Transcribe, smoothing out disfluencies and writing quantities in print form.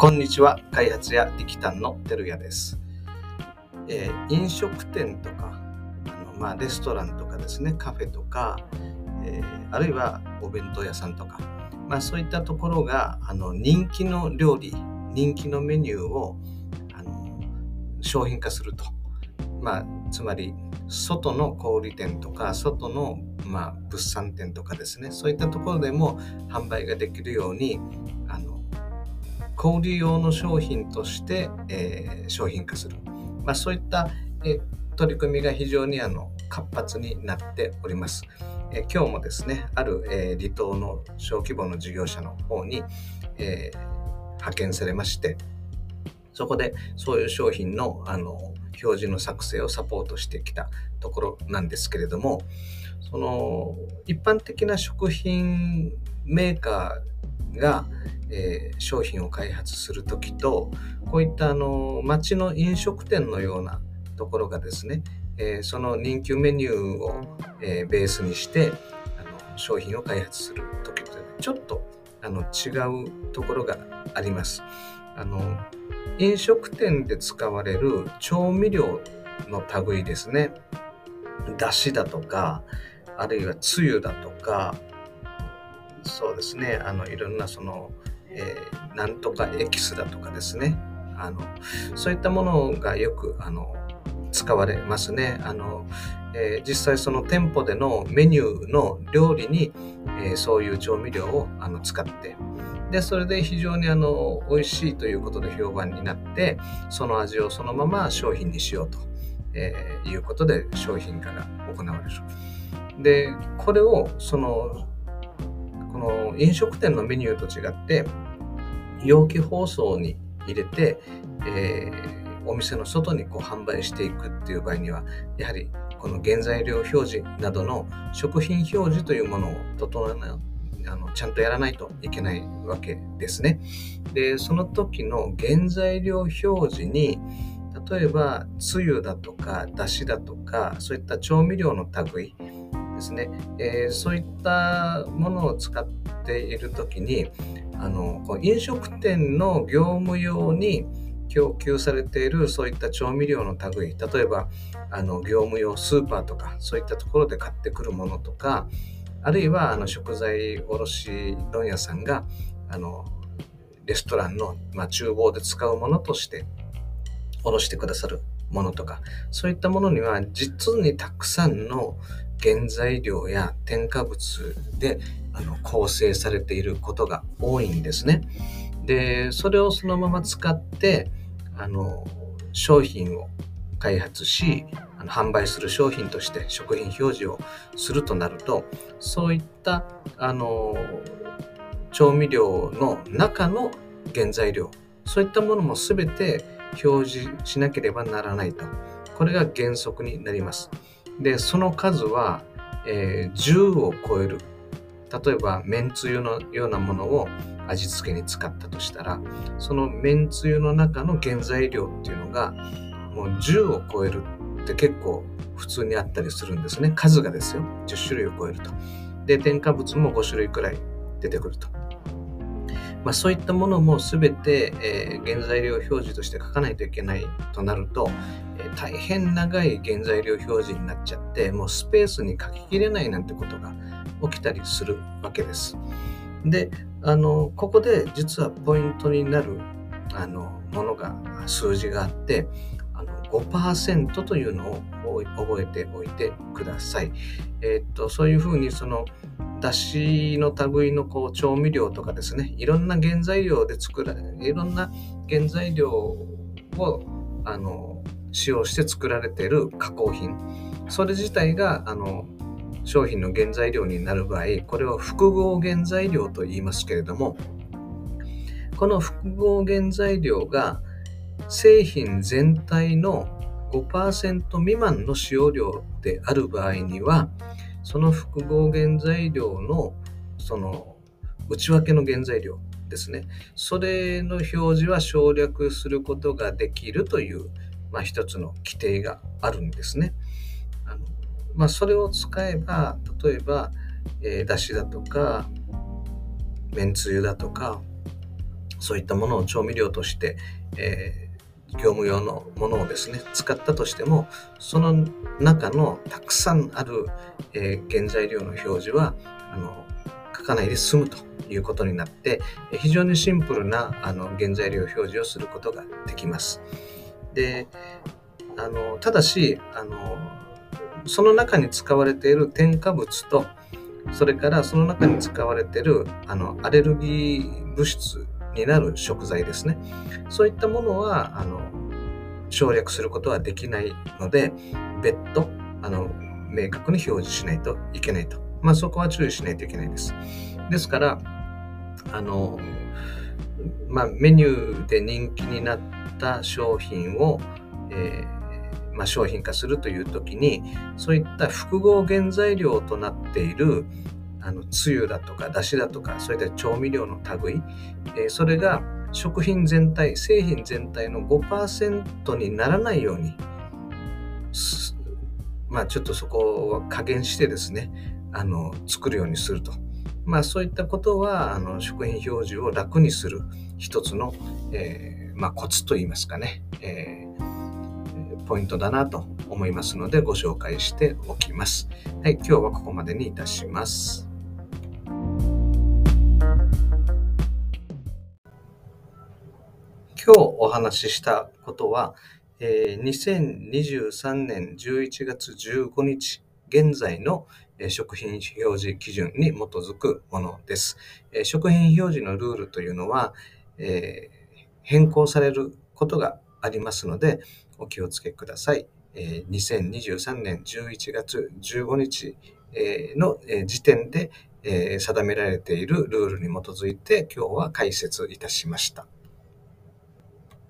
こんにちは、開発屋力丹のてるやです。飲食店とかレストランとかですね、カフェとか、あるいはお弁当屋さんとか、そういったところが人気の料理、人気のメニューを商品化すると、つまり外の小売店とか外の物産店とかですね、そういったところでも販売ができるように小売用の商品として、商品化する、そういった、取り組みが非常に活発になっております。今日もですね、ある、離島の小規模の事業者の方に、派遣されまして、そこでそういう商品の、表示の作成をサポートしてきたところなんですけれども、その一般的な食品メーカーが、商品を開発するときと、こういった町の飲食店のようなところがですね、その人気メニューを、ベースにして商品を開発するときとちょっと違うところがあります。飲食店で使われる調味料の類ですね、だしだとか、あるいはつゆだとか、そうですね、いろんななんとかエキスだとかですね、そういったものがよく使われますね。実際その店舗でのメニューの料理に、そういう調味料を使って、でそれで非常に美味しいということで評判になって、その味をそのまま商品にしようと、いうことで商品化が行われる。でこれをこの飲食店のメニューと違って容器包装に入れて、お店の外に販売していくっていう場合には、やはりこの原材料表示などの食品表示というものをちゃんとやらないといけないわけですね。でその時の原材料表示に、例えばつゆだとかだしだとか、そういった調味料の類ですね、そういったものを使っている時に、飲食店の業務用に供給されているそういった調味料の類、例えば業務用スーパーとかそういったところで買ってくるものとか、あるいは食材卸問屋さんがレストランの、厨房で使うものとして卸してくださるものとか、そういったものには実にたくさんの原材料や添加物で構成されていることが多いんですね。でそれをそのまま使って商品を開発し、販売する商品として食品表示をするとなると、そういった調味料の中の原材料、そういったものも全て表示しなければならないと、これが原則になります。でその数は、10を超える。例えばめんつゆのようなものを味付けに使ったとしたら、そのめんつゆの中の原材料っていうのがもう10を超えるって結構普通にあったりするんですね。数がですよ、10種類を超えると。で添加物も5種類くらい出てくると、そういったものも全て、原材料表示として書かないといけないとなると、大変長い原材料表示になっちゃって、もうスペースに書ききれないなんてことが起きたりするわけです。でここで実はポイントになるものが、数字があって、5% というのを覚えておいてください。そういうふうにだしの類の調味料とかですね、いろんな原材料を使用して作られている加工品、それ自体が商品の原材料になる場合、これは複合原材料と言いますけれども、この複合原材料が製品全体の 5% 未満の使用量である場合には、その複合原材料の内訳の原材料ですね、それの表示は省略することができるという、一つの規定があるんですね。それを使えば、例えばだしだとかめんつゆだとか、そういったものを調味料として、業務用のものをですね使ったとしても、その中のたくさんある、原材料の表示は書かないで済むということになって、非常にシンプルな原材料表示をすることができます。でただしその中に使われている添加物と、それからその中に使われているアレルギー物質になる食材ですね、そういったものは省略することはできないので、別途明確に表示しないといけないと、そこは注意しないといけないです。ですからメニューで人気になった商品を、商品化するという時に、そういった複合原材料となっているつゆだとかだしだとか、そういった調味料の類、それが食品全体、製品全体の 5% にならないように、ちょっとそこを加減してですね作るようにすると、そういったことは食品表示を楽にする一つの、コツといいますかね、ポイントだなと思いますので、ご紹介しておきます。はい、今日はここまでにいたします。今日お話ししたことは、2023年11月15日現在の食品表示基準に基づくものです。食品表示のルールというのは、変更されることがありますのでお気をつけください。2023年11月15日の時点で定められているルールに基づいて今日は解説いたしました。